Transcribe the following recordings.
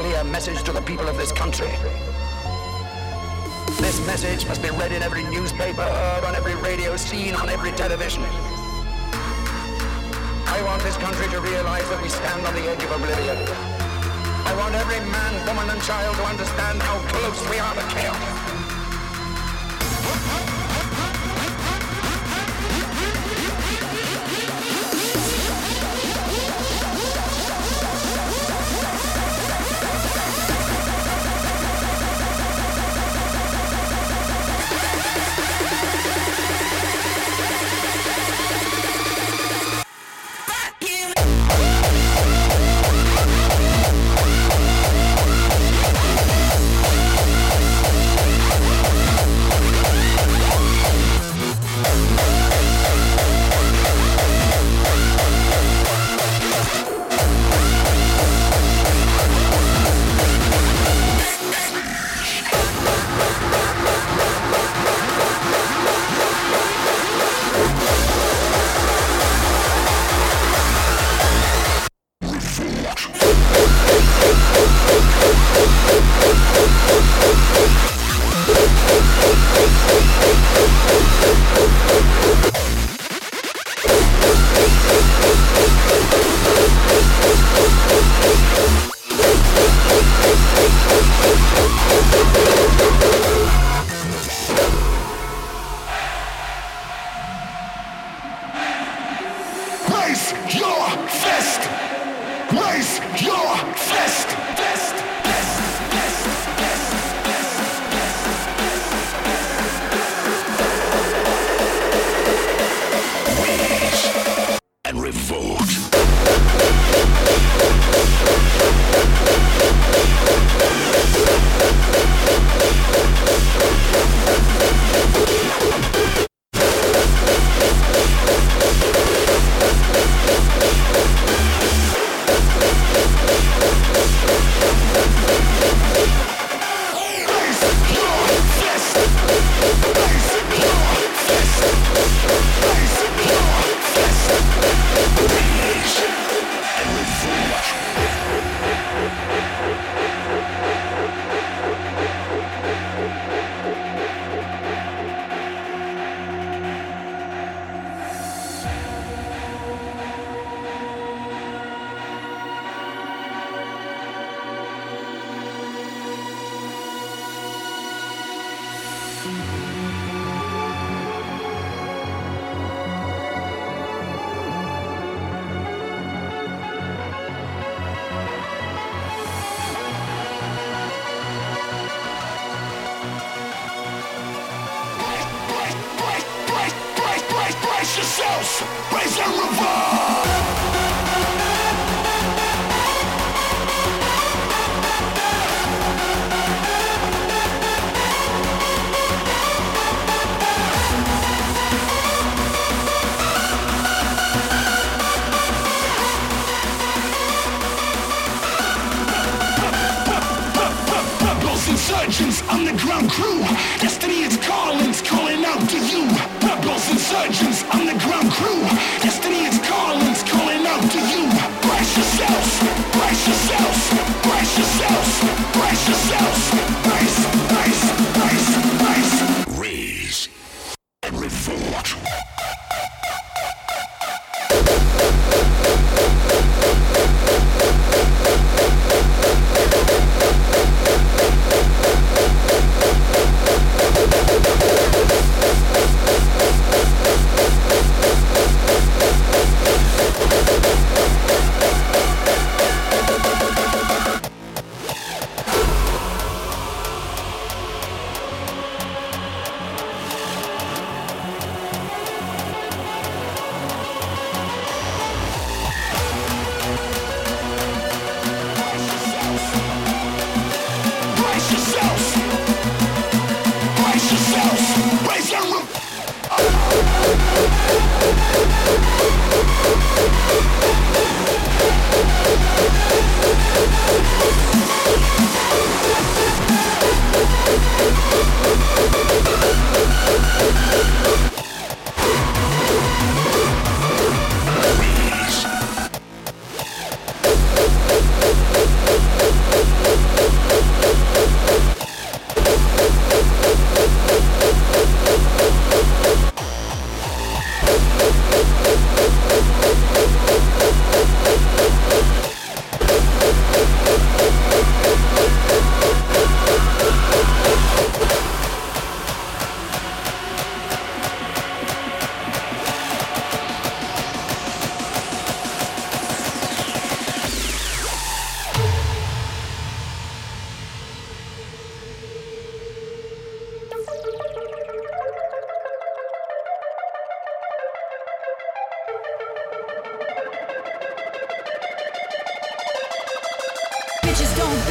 clear message to the people of this country. This message must be read in every newspaper, heard on every radio, seen on every television. I want this country to realize that we stand on the edge of oblivion. I want every man, woman, and child to understand how close we are to chaos.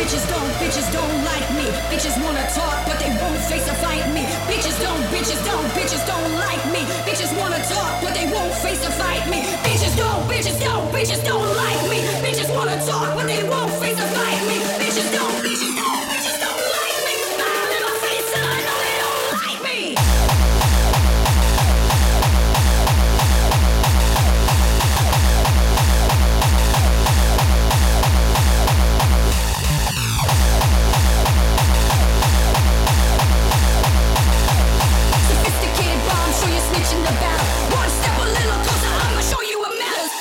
bitches don't like me. Bitches wanna talk, but they won't face a fight me. Bitches don't like me. Bitches wanna talk, but they won't face a fight me. Bitches don't like me. Bitches wanna talk, but they won't face a fight me. Bitches don't like me. Smile in my face and I know they don't like me. Sophisticated bomb, show you snitching the battle. One step a little closer, I'ma show you what matters.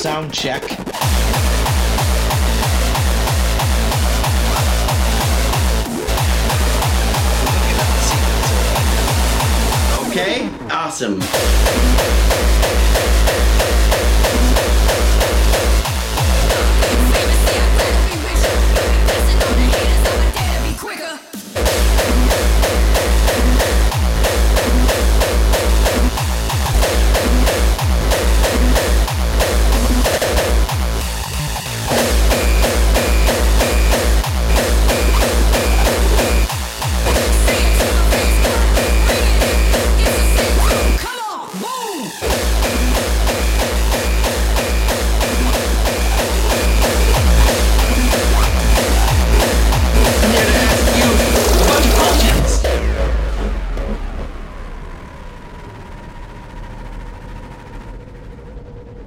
Sound check. Okay, awesome.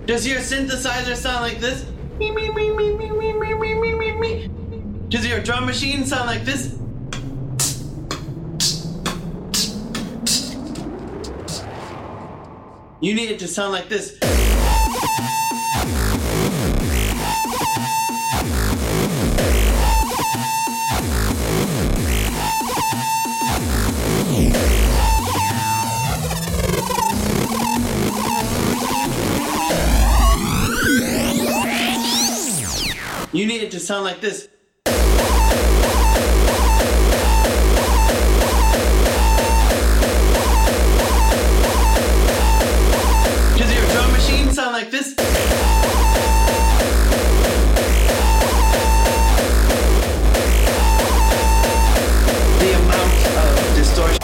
Does your synthesizer sound like this? Does your drum machine sound like this? You need it to sound like this. You need it to sound like this. Does your drum machine sound like this? The amount of distortion.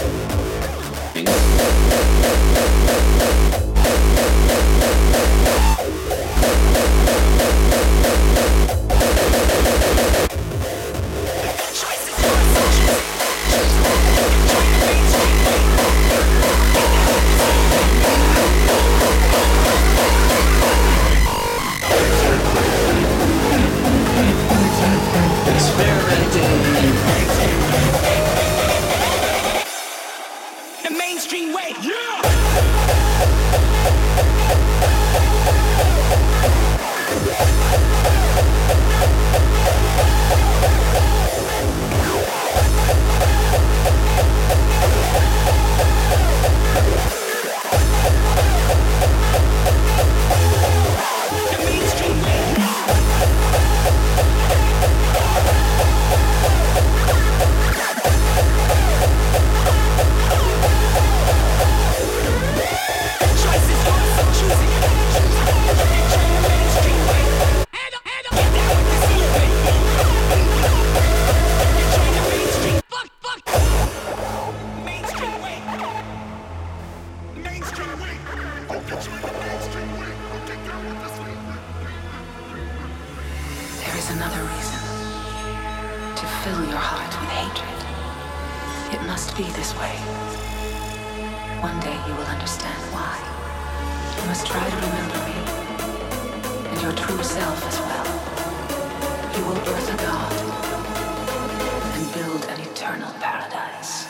is another reason to fill your heart with hatred. It must be this way. One day you will understand why. You must try to remember me and your true self as well. You will birth a god and build an eternal paradise.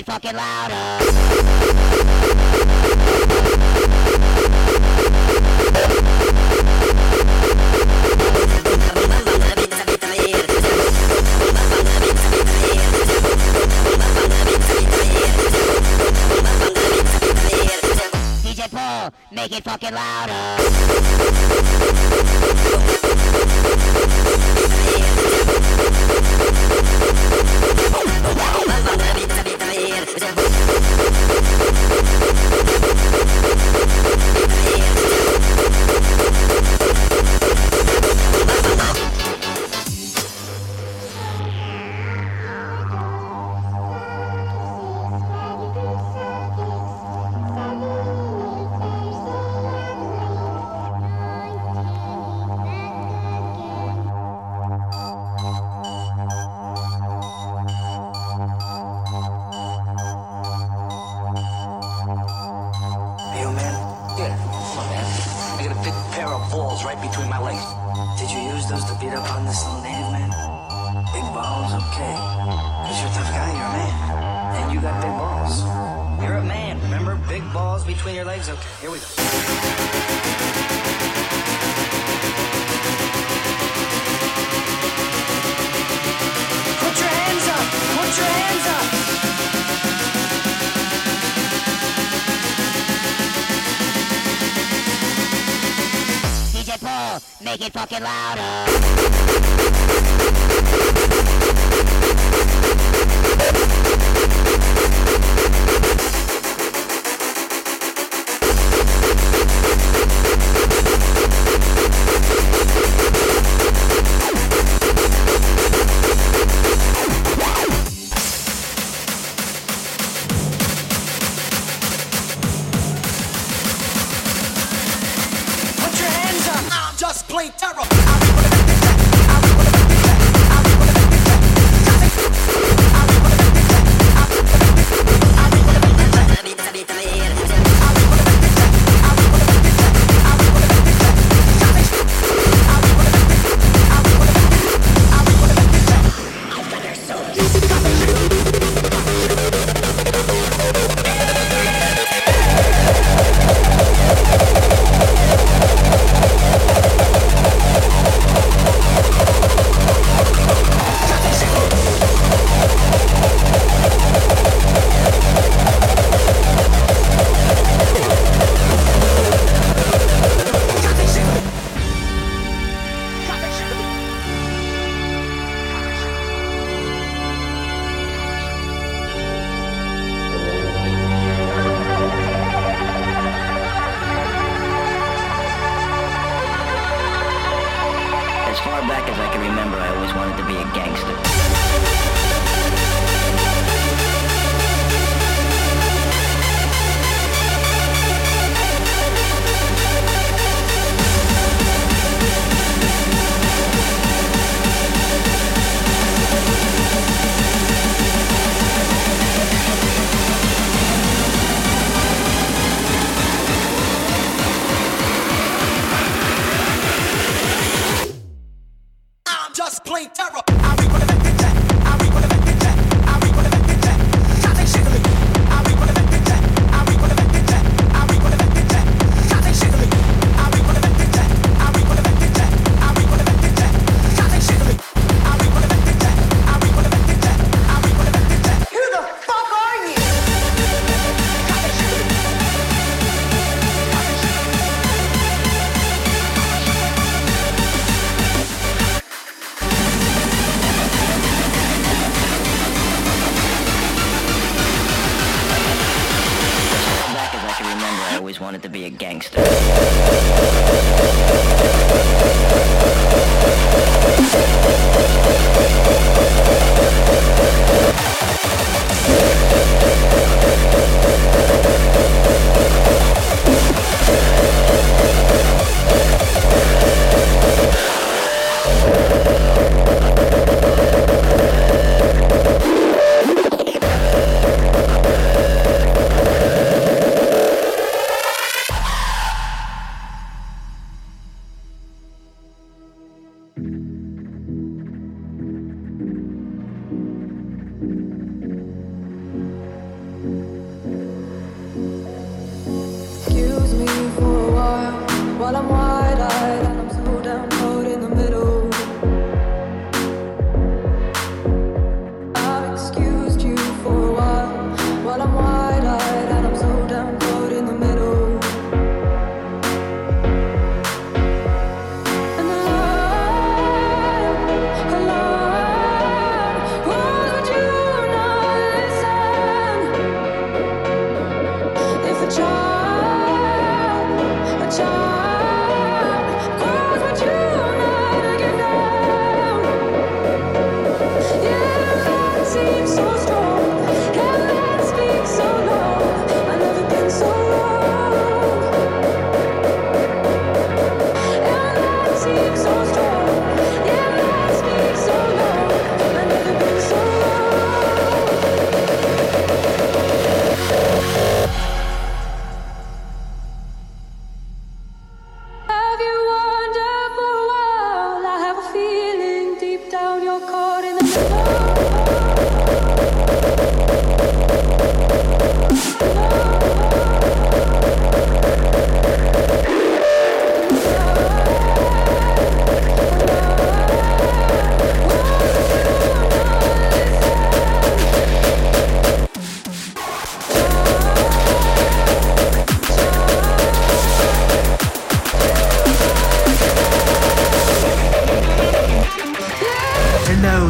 it fucking louder. DJ Paul, make it fucking louder. Make it fucking louder. Just play terrible. Just play terror. I re-relevant that. I re-relevant.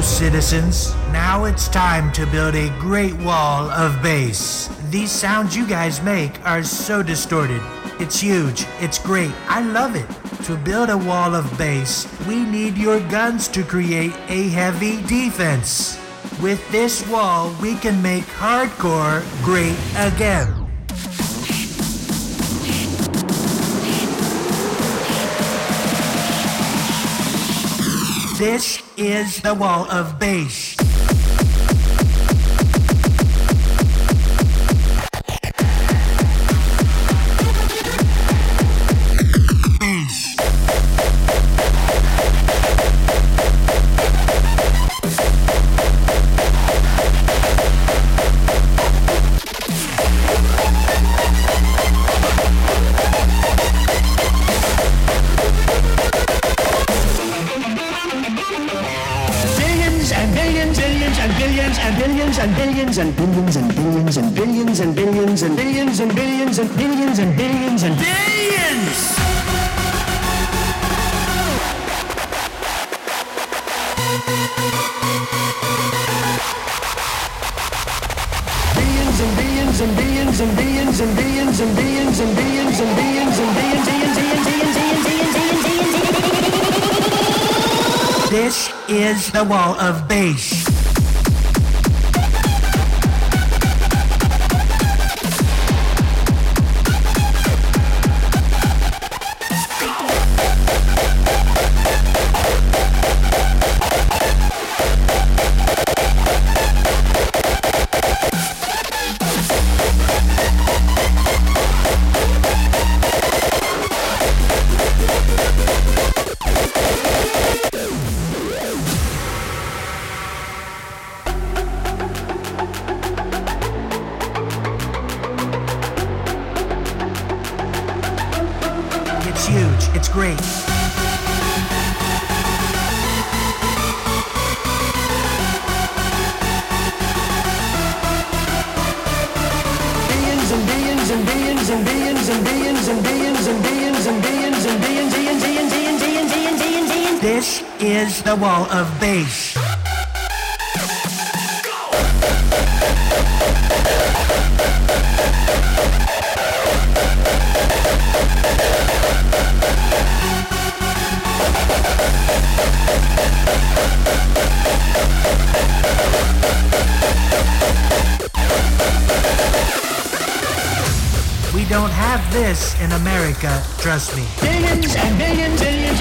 Hello, citizens. Now it's time to build a great wall of bass. These sounds you guys make are so distorted. It's huge. It's great. I love it. To build a wall of bass, we need your guns to create a heavy defense. With this wall, we can make hardcore great again. This is the wall of bass. And billions. And billions. This is the wall of bass. This is the wall of bass. Don't have this in America, trust me. Billions and billions.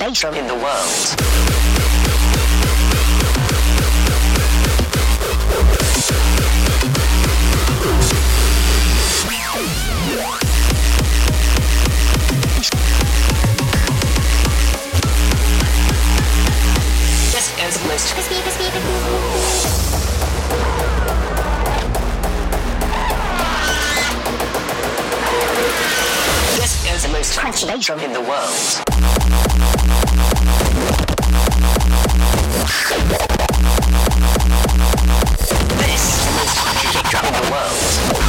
station in the world. This is list. This is the most translation in the world. This is the most translation in the world. This is the most translation in the world.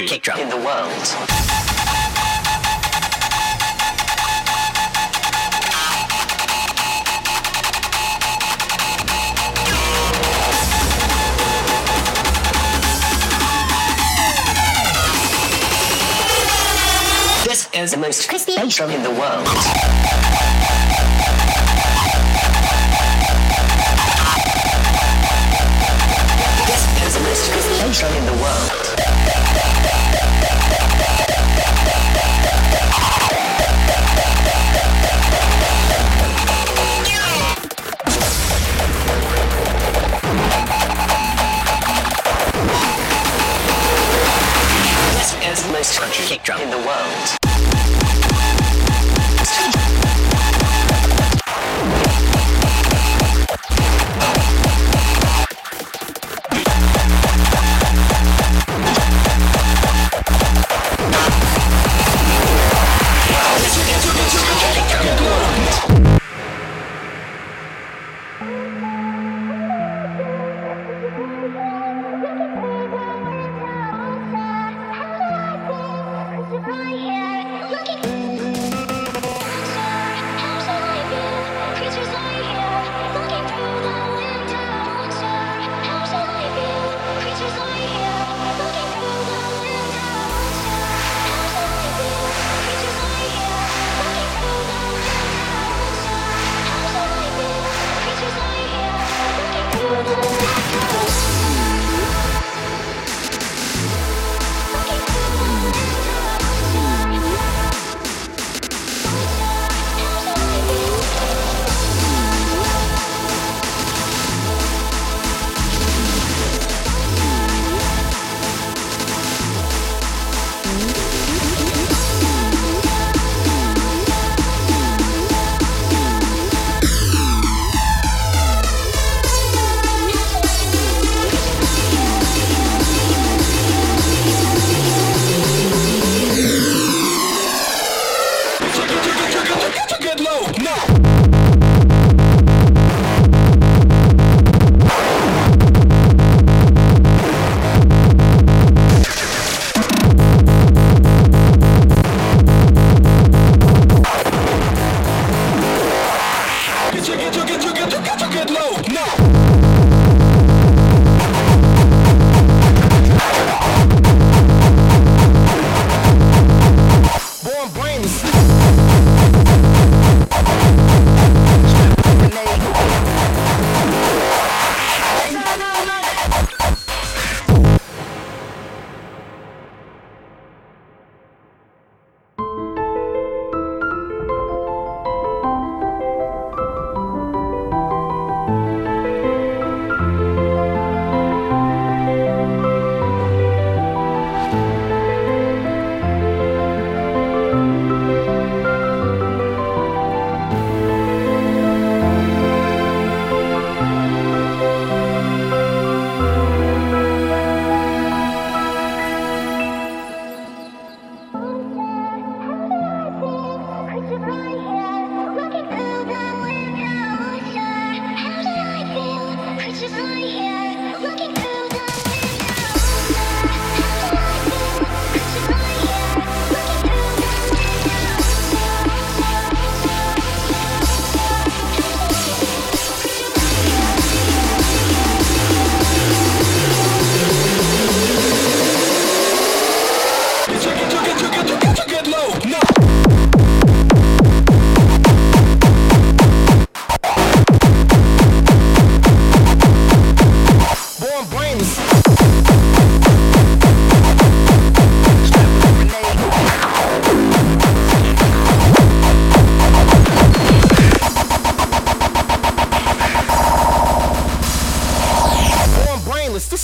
Kick drum in the world. This is the most crispy bass drum in the world. This is the most in the world. This is the most crunchy kick drum in the world. Bye.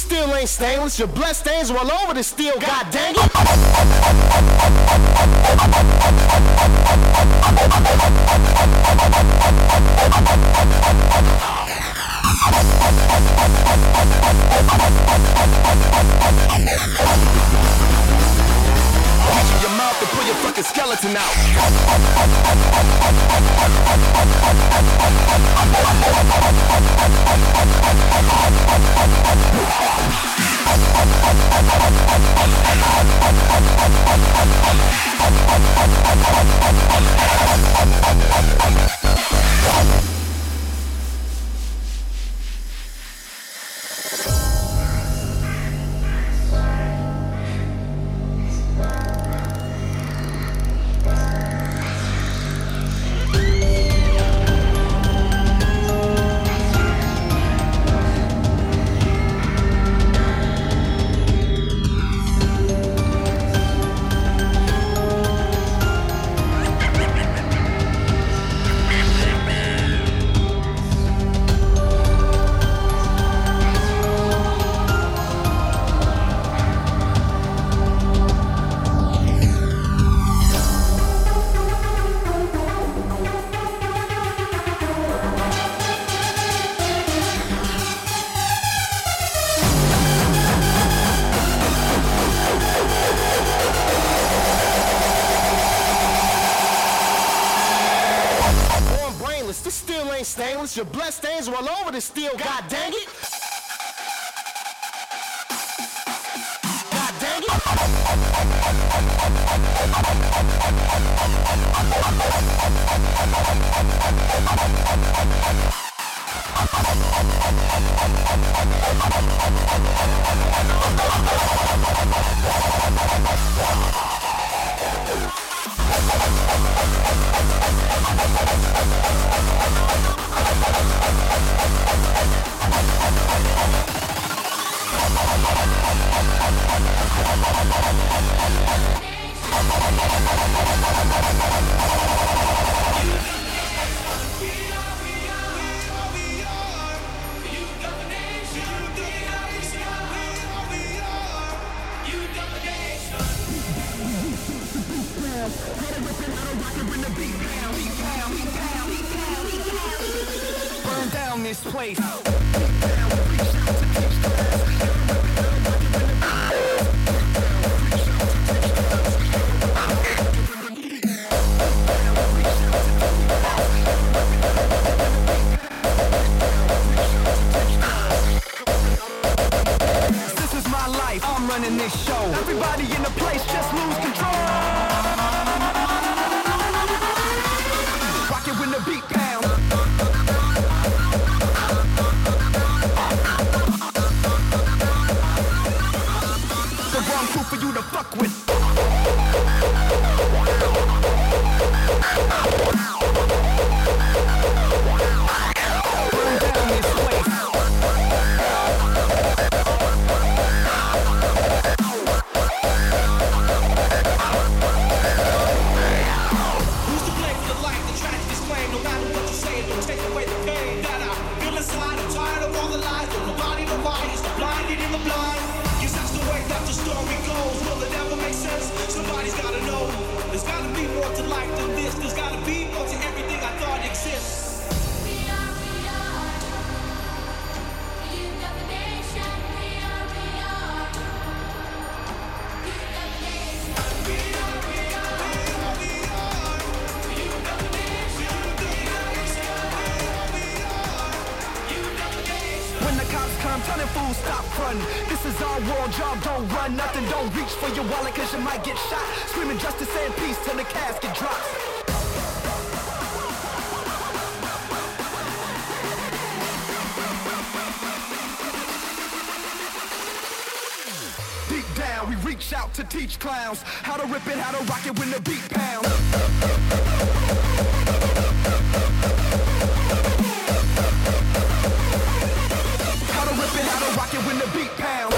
still ain't stainless. Your blood stains all over the steel, god dang it. Reach in your mouth and pull your fucking skeleton out. Stainless, your blood stains all over the steel, god dang it! God dang it! Burn down this place. This is my life, I'm running this show. Everybody in the place just lose control. When the beat pounds, the wrong crew for you to fuck with. Burn down this place. Who's to blame for the life that track? No matter what you say, don't take away the pain that I feel inside. I'm tired of all the lies, don't nobody know why. It's blinded in the blind. Guess that's the way that the story goes. Will it ever make sense? Somebody's gotta know. There's gotta be more to life than this. There's gotta be more to everything I thought exists. Turning fools, stop frontin'. This is our world, y'all don't run nothing. Don't reach for your wallet cause you might get shot. Screaming justice and peace till the casket drops. Deep down, we reach out to teach clowns how to rip it, how to rock it when the beat pounds. When the beat pounds.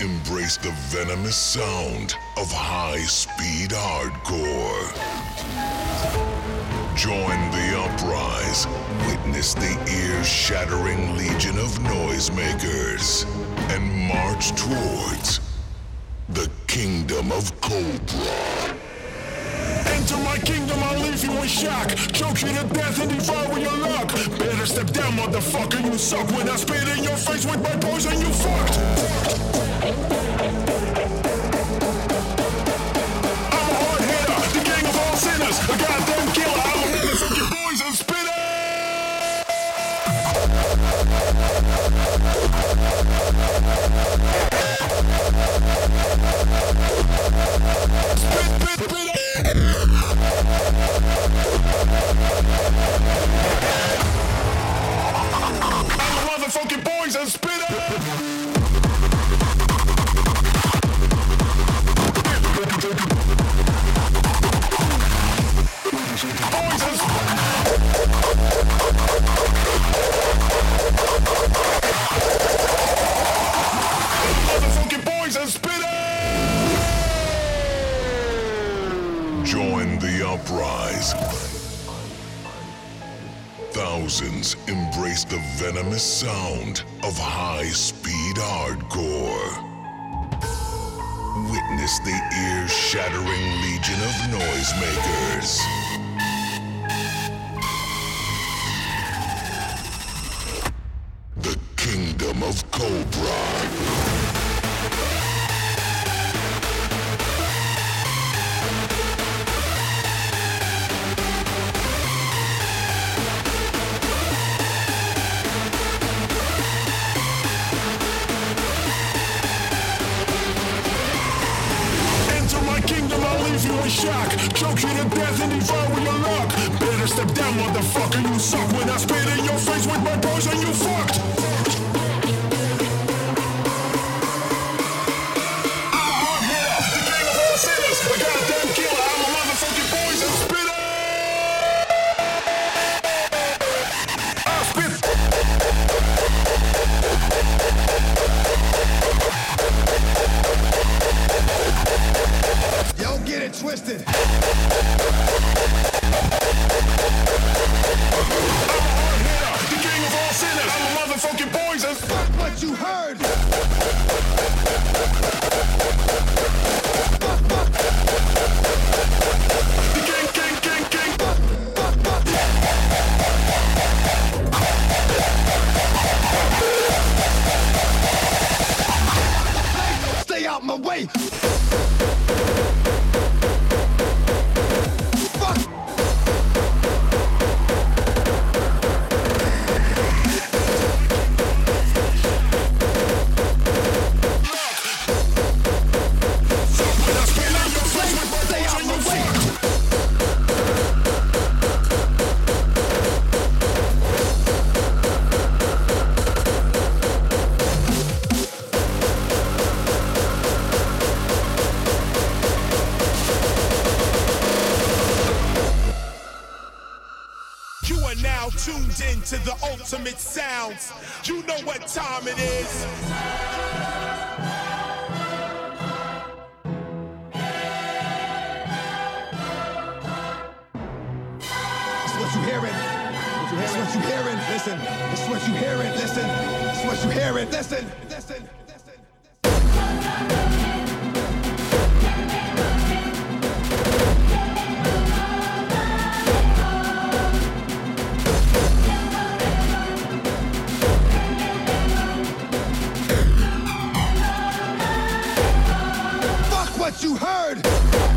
Embrace the venomous sound of high-speed hardcore. Join the uprise. Witness the ear-shattering legion of noisemakers and march towards the kingdom of Cobra. Enter my kingdom, I'll leave you in shock. Choke you to death and devour your luck. Better step down, motherfucker, you suck. When I spit in your face with my poison, you fucked. I'm a hard hitter, the gang of all sinners, a goddamn killer. I'm a menace of your boys and spinners. I'm a motherfucking boys and spinners. Thousands embrace the venomous sound of high-speed hardcore. Witness the ear-shattering legion of noisemakers. The Kingdom of Cobra. Choke you to death and devour your luck. Better step down, motherfucker, you suck. When I spit in your face with my poison, you fucked. I'm a hard hitter, the king of all sinners, the goddamn killer. I'm a motherfucking poison spitter. I spit. Don't get it twisted. You heard! Stay out my way! tuned in to the ultimate sounds. You know what time it is. Listen. Fuck what you heard.